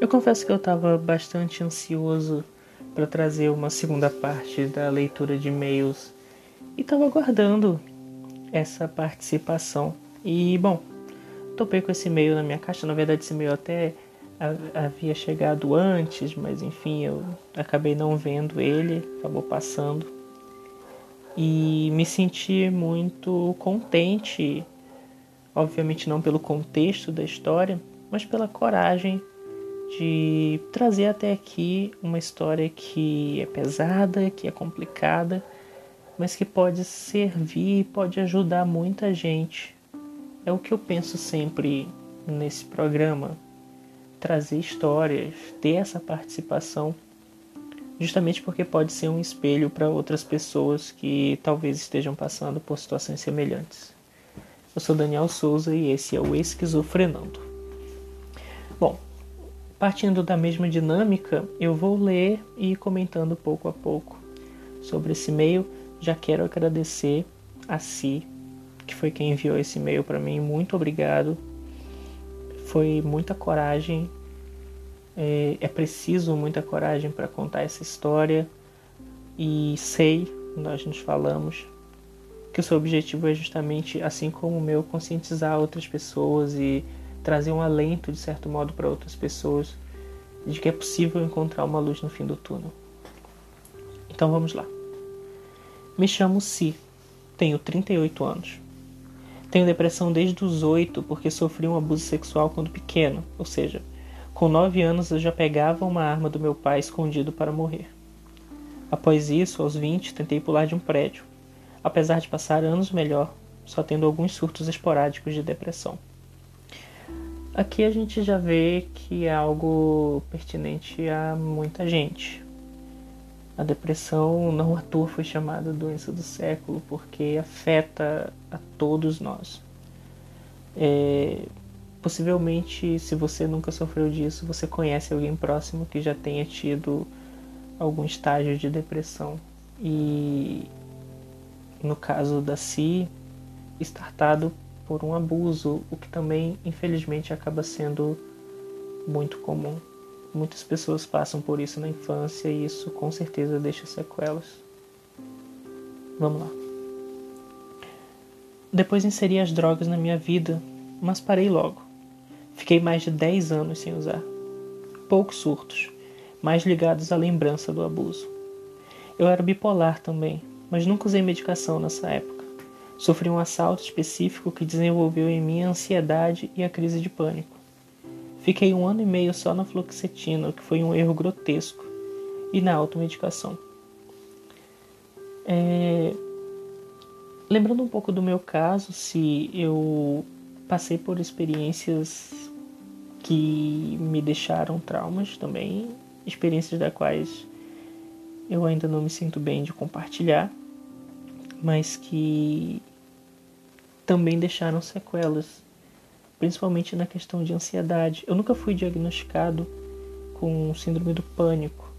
Eu confesso que eu estava bastante ansioso para trazer uma segunda parte da leitura de e-mails e estava aguardando essa participação. E, bom, topei com esse e-mail na minha caixa. Na verdade, esse e-mail até havia chegado antes, mas enfim, eu acabei não vendo ele, acabou passando. E me senti muito contente, obviamente não pelo contexto da história, mas pela coragem de trazer até aqui uma história que é pesada, que é complicada, mas que pode servir, pode ajudar muita gente. É o que eu penso sempre nesse programa, trazer histórias, ter essa participação, justamente porque pode ser um espelho para outras pessoas que talvez estejam passando por situações semelhantes. Eu sou Daniel Souza e esse é o Esquizofrenando. Bom, partindo da mesma dinâmica, eu vou ler e ir comentando pouco a pouco sobre esse e-mail. Já quero agradecer a si, que foi quem enviou esse e-mail para mim. Muito obrigado. Foi muita coragem. É preciso muita coragem para contar essa história. E sei, nós nos falamos, que o seu objetivo é justamente, assim como o meu, conscientizar outras pessoas e trazer um alento, de certo modo, para outras pessoas, de que é possível encontrar uma luz no fim do túnel. Então vamos lá. Me chamo Si, tenho 38 anos. Tenho depressão desde os 8 porque sofri um abuso sexual quando pequeno, ou seja, com 9 anos eu já pegava uma arma do meu pai escondido para morrer. Após isso, aos 20, tentei pular de um prédio, apesar de passar anos melhor, só tendo alguns surtos esporádicos de depressão. Aqui a gente já vê que é algo pertinente a muita gente. A depressão não à toa foi chamada doença do século, porque afeta a todos nós. Possivelmente, se você nunca sofreu disso, você conhece alguém próximo que já tenha tido algum estágio de depressão. E no caso da Si, startado por um abuso, o que também, infelizmente, acaba sendo muito comum. Muitas pessoas passam por isso na infância e isso, com certeza, deixa sequelas. Vamos lá. Depois inseri as drogas na minha vida, mas parei logo. Fiquei mais de 10 anos sem usar. Poucos surtos, mais ligados à lembrança do abuso. Eu era bipolar também, mas nunca usei medicação nessa época. Sofri um assalto específico que desenvolveu em mim a ansiedade e a crise de pânico. Fiquei 1 ano e meio só na fluoxetina, o que foi um erro grotesco, e na automedicação. Lembrando um pouco do meu caso, se eu passei por experiências que me deixaram traumas também, experiências das quais eu ainda não me sinto bem de compartilhar, mas que também deixaram sequelas, principalmente na questão de ansiedade. Eu nunca fui diagnosticado com síndrome do pânico,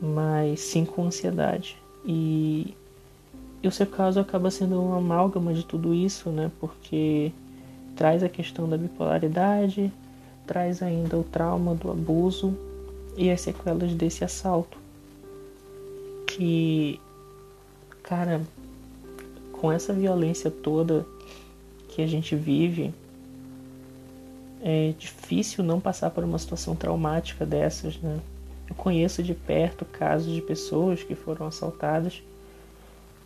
mas sim com ansiedade. E o seu caso acaba sendo uma amálgama de tudo isso, né? Porque traz a questão da bipolaridade, traz ainda o trauma do abuso e as sequelas desse assalto. Que, cara, com essa violência toda que a gente vive, é difícil não passar por uma situação traumática dessas, né? Eu conheço de perto casos de pessoas que foram assaltadas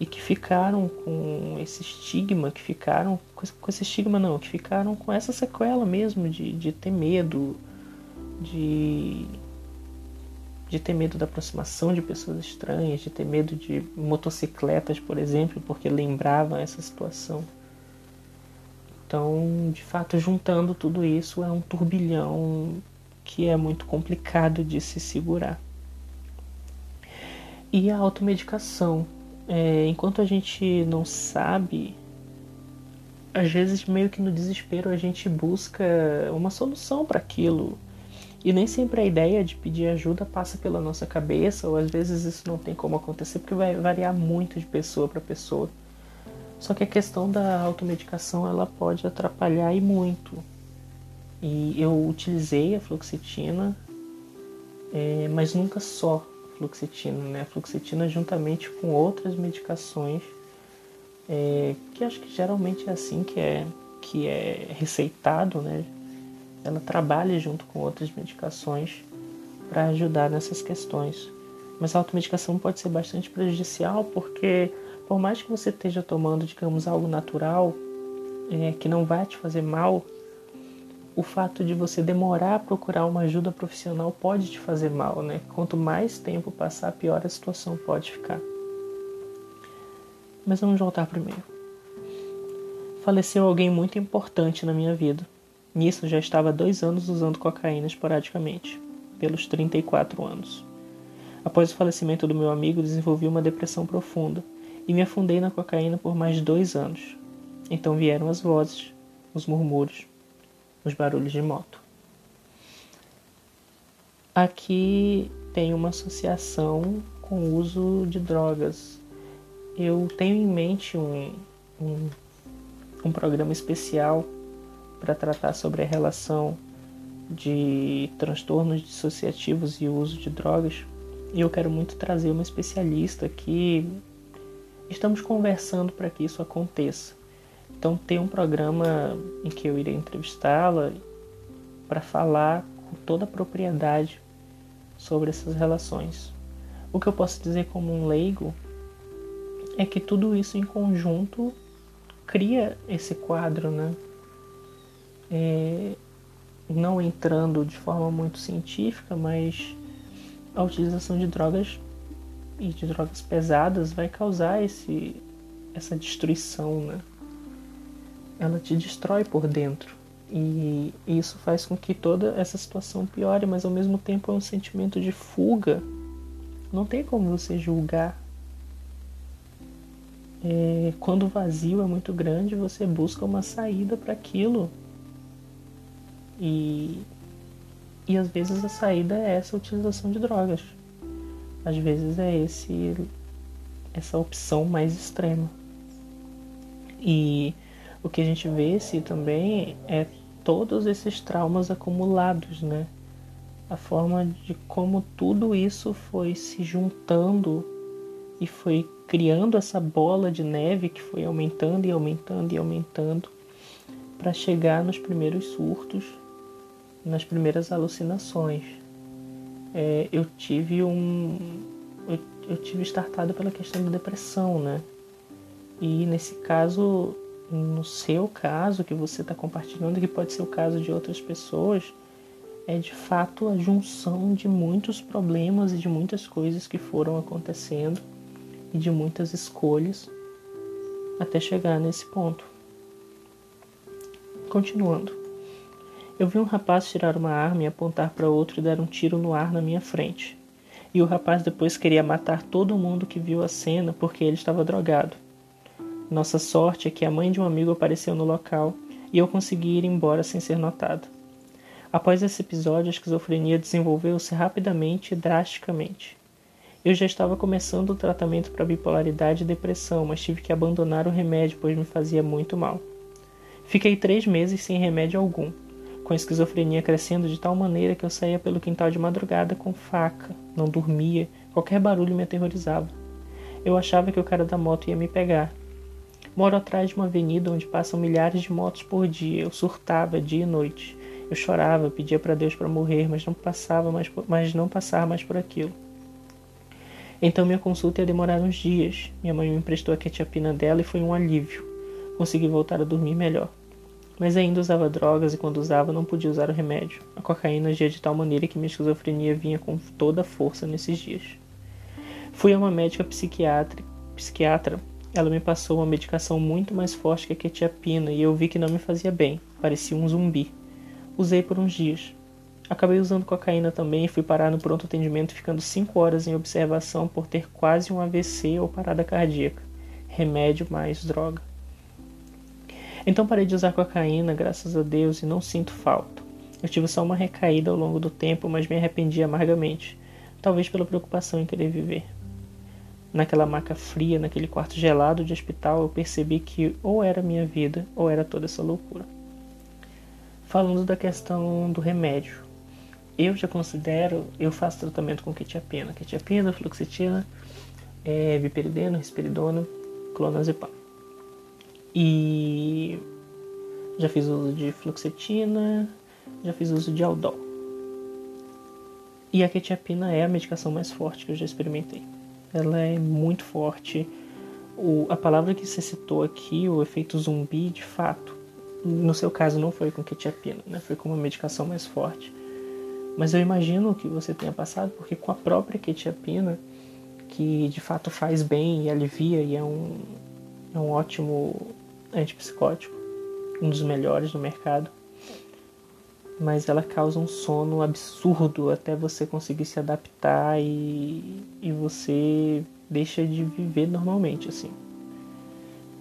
e que ficaram com esse estigma, que ficaram com esse estigma não, que ficaram com essa sequela mesmo de ter medo, de ter medo da aproximação de pessoas estranhas, de ter medo de motocicletas, por exemplo, porque lembravam essa situação. Então, de fato, juntando tudo isso, é um turbilhão que é muito complicado de se segurar. E a automedicação? Enquanto a gente não sabe, às vezes meio que no desespero a gente busca uma solução para aquilo. E nem sempre a ideia de pedir ajuda passa pela nossa cabeça, ou às vezes isso não tem como acontecer, porque vai variar muito de pessoa para pessoa. Só que a questão da automedicação, ela pode atrapalhar e muito. E eu utilizei a fluoxetina, mas nunca só fluoxetina, né? A fluoxetina juntamente com outras medicações, que acho que geralmente é assim que é receitado, né? Ela trabalha junto com outras medicações para ajudar nessas questões. Mas a automedicação pode ser bastante prejudicial, porque por mais que você esteja tomando, digamos, algo natural, que não vai te fazer mal, o fato de você demorar a procurar uma ajuda profissional pode te fazer mal, né? Quanto mais tempo passar, pior a situação pode ficar. Mas vamos voltar primeiro. Faleceu alguém muito importante na minha vida. Nisso já estava há 2 anos usando cocaína esporadicamente, pelos 34 anos. Após o falecimento do meu amigo, desenvolvi uma depressão profunda e me afundei na cocaína por mais 2 anos. Então vieram as vozes, os murmúrios, os barulhos de moto. Aqui tem uma associação com o uso de drogas. Eu tenho em mente um programa especial para tratar sobre a relação de transtornos dissociativos e o uso de drogas. E eu quero muito trazer uma especialista que estamos conversando para que isso aconteça. Então tem um programa em que eu irei entrevistá-la para falar com toda a propriedade sobre essas relações. O que eu posso dizer como um leigo é que tudo isso em conjunto cria esse quadro, né? Não entrando de forma muito científica, mas a utilização de drogas e de drogas pesadas vai causar essa destruição, né? Ela te destrói por dentro. E isso faz com que toda essa situação piore, mas ao mesmo tempo é um sentimento de fuga. Não tem como você julgar. Quando o vazio é muito grande, você busca uma saída para aquilo. E às vezes a saída é essa utilização de drogas. Às vezes é essa opção mais extrema. E o que a gente vê também é todos esses traumas acumulados, né? A forma de como tudo isso foi se juntando e foi criando essa bola de neve que foi aumentando e aumentando e aumentando para chegar nos primeiros surtos, nas primeiras alucinações. Eu tive startado pela questão da depressão, né? E nesse caso, no seu caso, que você está compartilhando, que pode ser o caso de outras pessoas, é de fato a junção de muitos problemas e de muitas coisas que foram acontecendo e de muitas escolhas até chegar nesse ponto. Continuando. Eu vi um rapaz tirar uma arma e apontar para outro e dar um tiro no ar na minha frente. E o rapaz depois queria matar todo mundo que viu a cena porque ele estava drogado. Nossa sorte é que a mãe de um amigo apareceu no local e eu consegui ir embora sem ser notado. Após esse episódio, a esquizofrenia desenvolveu-se rapidamente e drasticamente. Eu já estava começando o tratamento para bipolaridade e depressão, mas tive que abandonar o remédio, pois me fazia muito mal. Fiquei 3 meses sem remédio algum, com a esquizofrenia crescendo de tal maneira que eu saía pelo quintal de madrugada com faca, não dormia, qualquer barulho me aterrorizava. Eu achava que o cara da moto ia me pegar. Moro atrás de uma avenida onde passam milhares de motos por dia. Eu surtava dia e noite. Eu chorava, pedia para Deus para morrer, mas não passar mais por aquilo. Então minha consulta ia demorar uns dias. Minha mãe me emprestou a quetiapina dela e foi um alívio. Consegui voltar a dormir melhor. Mas ainda usava drogas e quando usava não podia usar o remédio. A cocaína agia de tal maneira que minha esquizofrenia vinha com toda a força nesses dias. Fui a uma médica psiquiatra. Ela me passou uma medicação muito mais forte que a quetiapina e eu vi que não me fazia bem. Parecia um zumbi. Usei por uns dias. Acabei usando cocaína também e fui parar no pronto atendimento ficando 5 horas em observação por ter quase um AVC ou parada cardíaca. Remédio mais droga. Então parei de usar cocaína, graças a Deus, e não sinto falta. Eu tive só uma recaída ao longo do tempo, mas me arrependi amargamente. Talvez pela preocupação em querer viver. Naquela maca fria, naquele quarto gelado de hospital, eu percebi que ou era minha vida, ou era toda essa loucura. Falando da questão do remédio, eu faço tratamento com quetiapina, fluoxetina, viperideno, risperidona, clonazepam. E já fiz uso de fluoxetina, já fiz uso de aldol. E a quetiapina é a medicação mais forte que eu já experimentei. Ela é muito forte. A palavra que você citou aqui, o efeito zumbi, de fato, no seu caso não foi com quetiapina, né? Foi com uma medicação mais forte. Mas eu imagino o que você tenha passado, porque com a própria quetiapina, que de fato faz bem e alivia, e é um ótimo antipsicótico, um dos melhores do mercado, mas ela causa um sono absurdo até você conseguir se adaptar e você deixa de viver normalmente, assim.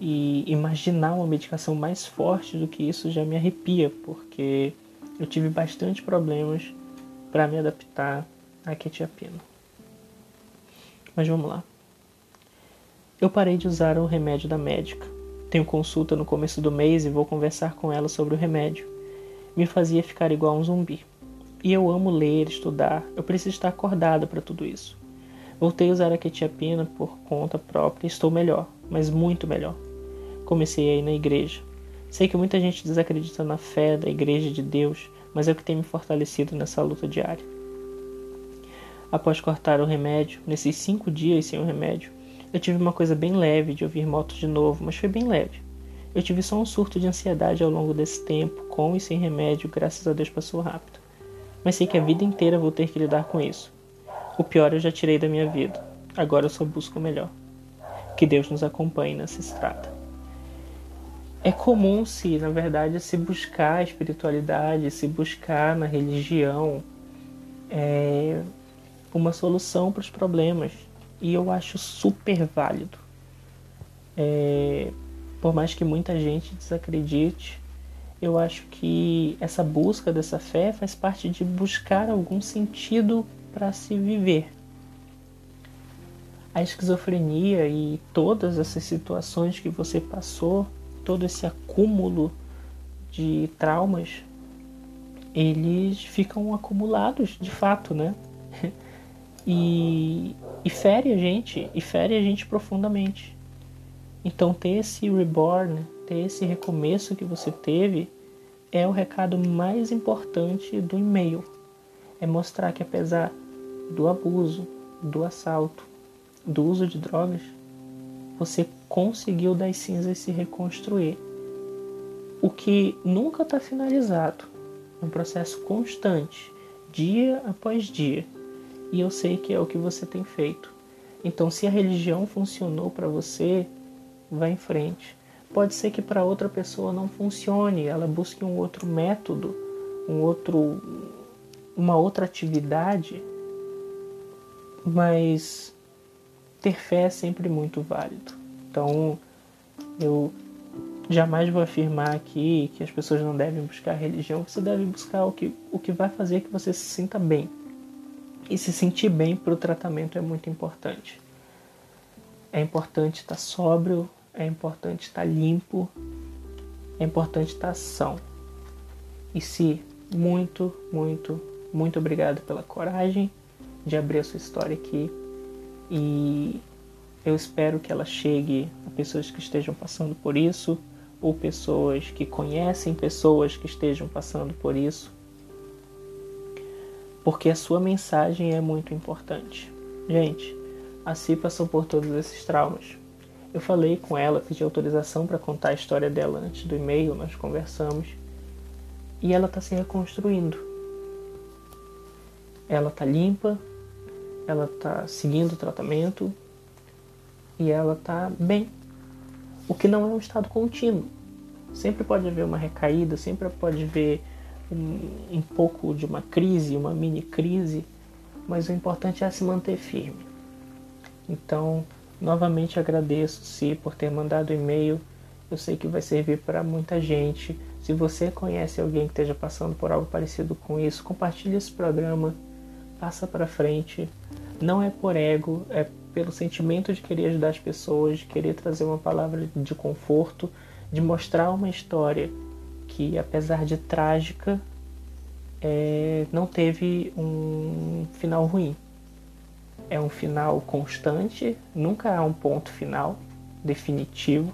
E imaginar uma medicação mais forte do que isso já me arrepia, porque eu tive bastante problemas para me adaptar à quetiapina. Mas vamos lá. Eu parei de usar o remédio da médica. Tenho consulta no começo do mês e vou conversar com ela sobre o remédio. Me fazia ficar igual a um zumbi. E eu amo ler, estudar. Eu preciso estar acordada para tudo isso. Voltei a usar a quetiapina por conta própria e estou melhor, mas muito melhor. Comecei a ir na igreja. Sei que muita gente desacredita na fé da igreja de Deus, mas é o que tem me fortalecido nessa luta diária. Após cortar o remédio, nesses 5 dias sem o remédio, eu tive uma coisa bem leve de ouvir moto de novo, mas foi bem leve. Eu tive só um surto de ansiedade ao longo desse tempo, com e sem remédio, graças a Deus passou rápido. Mas sei que a vida inteira vou ter que lidar com isso. O pior eu já tirei da minha vida. Agora eu só busco o melhor. Que Deus nos acompanhe nessa estrada. É comum na verdade, se buscar a espiritualidade, se buscar na religião, uma solução para os problemas. E eu acho super válido. Por mais que muita gente desacredite, eu acho que essa busca dessa fé faz parte de buscar algum sentido para se viver. A esquizofrenia e todas essas situações que você passou, todo esse acúmulo de traumas, eles ficam acumulados de fato, né? E fere a gente profundamente. Então ter esse reborn, ter esse recomeço que você teve, é o recado mais importante do e-mail. É mostrar que apesar do abuso, do assalto, do uso de drogas, você conseguiu das cinzas se reconstruir. O que nunca está finalizado. É um processo constante, dia após dia. E eu sei que é o que você tem feito. Então se a religião funcionou para você, vá em frente. Pode ser que para outra pessoa não funcione, ela busque um outro método, uma outra atividade, mas ter fé é sempre muito válido. Então eu jamais vou afirmar aqui que as pessoas não devem buscar a religião, você deve buscar o que vai fazer que você se sinta bem. E se sentir bem para o tratamento é muito importante. É importante estar sóbrio, é importante estar limpo, é importante estar são. E se muito, muito, muito obrigado pela coragem de abrir a sua história aqui. E eu espero que ela chegue a pessoas que estejam passando por isso, ou pessoas que conhecem pessoas que estejam passando por isso. Porque a sua mensagem é muito importante. Gente, a Si passou por todos esses traumas. Eu falei com ela, pedi autorização para contar a história dela antes do e-mail, nós conversamos. E ela está se reconstruindo. Ela está limpa, ela está seguindo o tratamento e ela está bem. O que não é um estado contínuo. Sempre pode haver uma recaída, sempre pode haver um pouco de uma crise, uma mini crise, mas o importante é se manter firme. Então, novamente agradeço-se por ter mandado e-mail. Eu sei que vai servir para muita gente. Se você conhece alguém que esteja passando por algo parecido com isso, compartilhe esse programa, passa para frente. Não é por ego, é pelo sentimento de querer ajudar as pessoas, de querer trazer uma palavra de conforto, de mostrar uma história que, apesar de trágica, não teve um final ruim. É um final constante, nunca há um ponto final definitivo,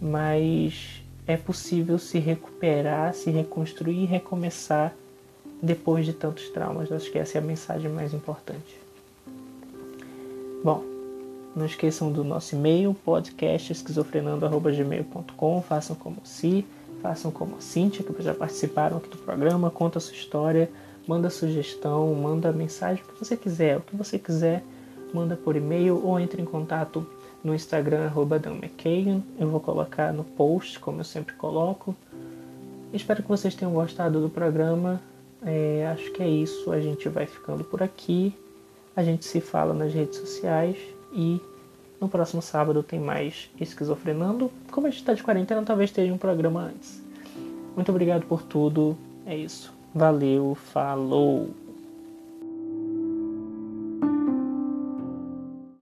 mas é possível se recuperar, se reconstruir e recomeçar depois de tantos traumas. Acho que essa é a mensagem mais importante. Bom, não esqueçam do nosso e-mail, podcastesquizofrenando@gmail.com. Façam como Si, façam como a Cíntia, que já participaram aqui do programa. Conta a sua história, manda sugestão, manda mensagem, o que você quiser. O que você quiser, manda por e-mail ou entre em contato no Instagram, @danmckagan. Eu vou colocar no post, como eu sempre coloco. Espero que vocês tenham gostado do programa. Acho que é isso. A gente vai ficando por aqui. A gente se fala nas redes sociais. E no próximo sábado tem mais Esquizofrenando. Como a gente está de quarentena, talvez esteja um programa antes. Muito obrigado por tudo. É isso. Valeu. Falou.